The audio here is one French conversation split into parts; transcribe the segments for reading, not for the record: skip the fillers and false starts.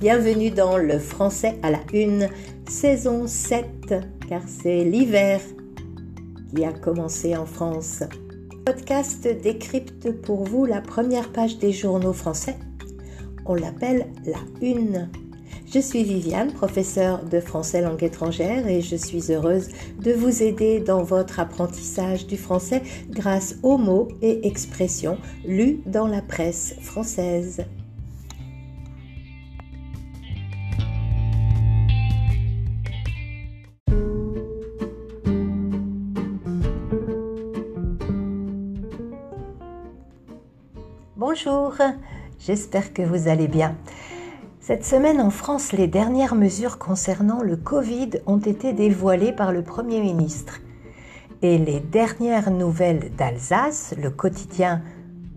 Bienvenue dans Le Français à la Une, saison 7, car c'est l'hiver qui a commencé en France. Le podcast décrypte pour vous la première page des journaux français. On l'appelle la Une. Je suis Viviane, professeure de français langue étrangère, et je suis heureuse de vous aider dans votre apprentissage du français grâce aux mots et expressions lus dans la presse française. Bonjour, j'espère que vous allez bien. Cette semaine en France, les dernières mesures concernant le Covid ont été dévoilées par le Premier ministre. Et les dernières nouvelles d'Alsace, le quotidien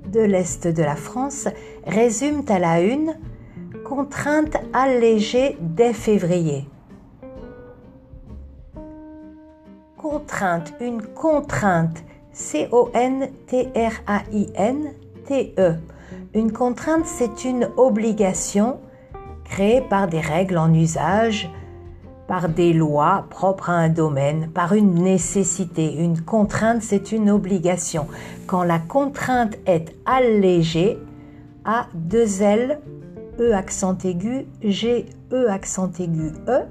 de l'Est de la France, résument à la une « Contraintes allégées dès février ». Contrainte, une contrainte, C-O-N-T-R-A-I-N, T-E. Une contrainte, c'est une obligation créée par des règles en usage, par des lois propres à un domaine, par une nécessité. Une contrainte, c'est une obligation. Quand la contrainte est allégée, A2L, E accent aigu, G, E accent aigu, E,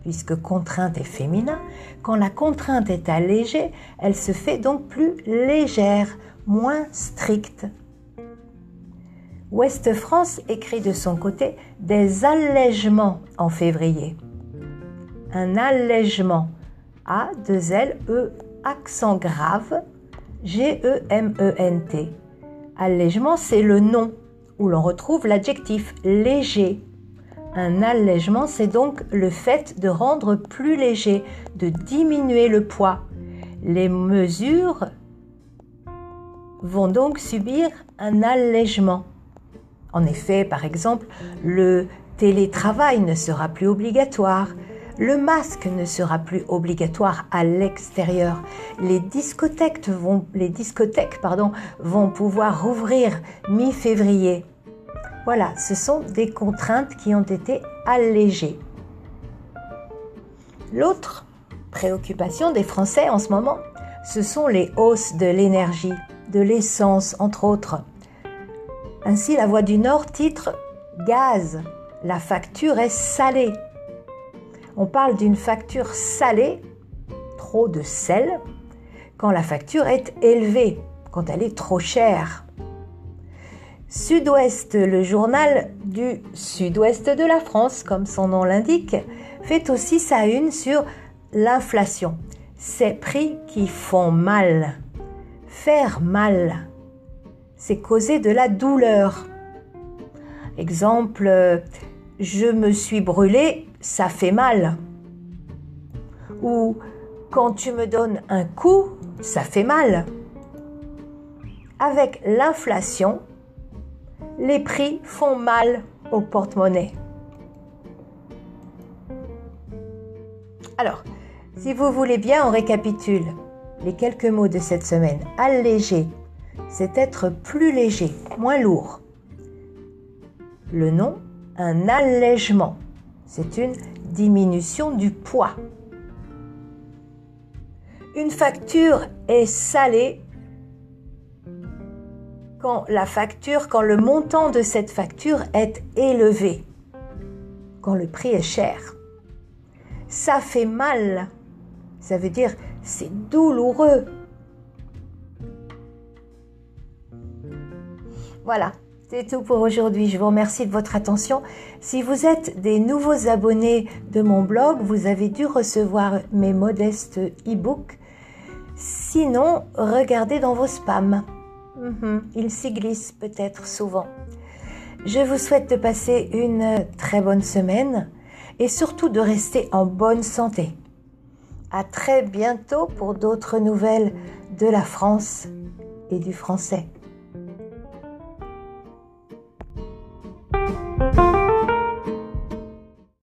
puisque contrainte est féminin, quand la contrainte est allégée, elle se fait donc plus légère, moins stricte. Ouest-France écrit de son côté des allègements en février. Un allègement, A-2-L-E, accent grave, G-E-M-E-N-T. Allègement, c'est le nom où l'on retrouve l'adjectif léger. Un allègement, c'est donc le fait de rendre plus léger, de diminuer le poids. Les mesures vont donc subir un allègement. En effet, par exemple, le télétravail ne sera plus obligatoire, le masque ne sera plus obligatoire à l'extérieur, les discothèques vont pouvoir rouvrir mi-février. Voilà, ce sont des contraintes qui ont été allégées. L'autre préoccupation des Français en ce moment, ce sont les hausses de l'énergie, de l'essence entre autres. Ainsi, la voix du Nord titre « Gaz, la facture est salée ». On parle d'une facture salée, trop de sel, quand la facture est élevée, quand elle est trop chère. Sud-Ouest, le journal du Sud-Ouest de la France, comme son nom l'indique, fait aussi sa une sur l'inflation. Ces prix qui font mal, faire mal. C'est causer de la douleur. Exemple, je me suis brûlé, ça fait mal. Ou quand tu me donnes un coup, ça fait mal. Avec l'inflation, les prix font mal au porte-monnaie. Alors, si vous voulez bien, on récapitule les quelques mots de cette semaine. Alléger. C'est être plus léger, moins lourd. Le nom, un allègement. C'est une diminution du poids. Une facture est salée quand le montant de cette facture est élevé, quand le prix est cher. Ça fait mal, ça veut dire c'est douloureux. Voilà, c'est tout pour aujourd'hui. Je vous remercie de votre attention. Si vous êtes des nouveaux abonnés de mon blog, vous avez dû recevoir mes modestes e-books. Sinon, regardez dans vos spams. Ils s'y glissent peut-être souvent. Je vous souhaite de passer une très bonne semaine et surtout de rester en bonne santé. À très bientôt pour d'autres nouvelles de la France et du français.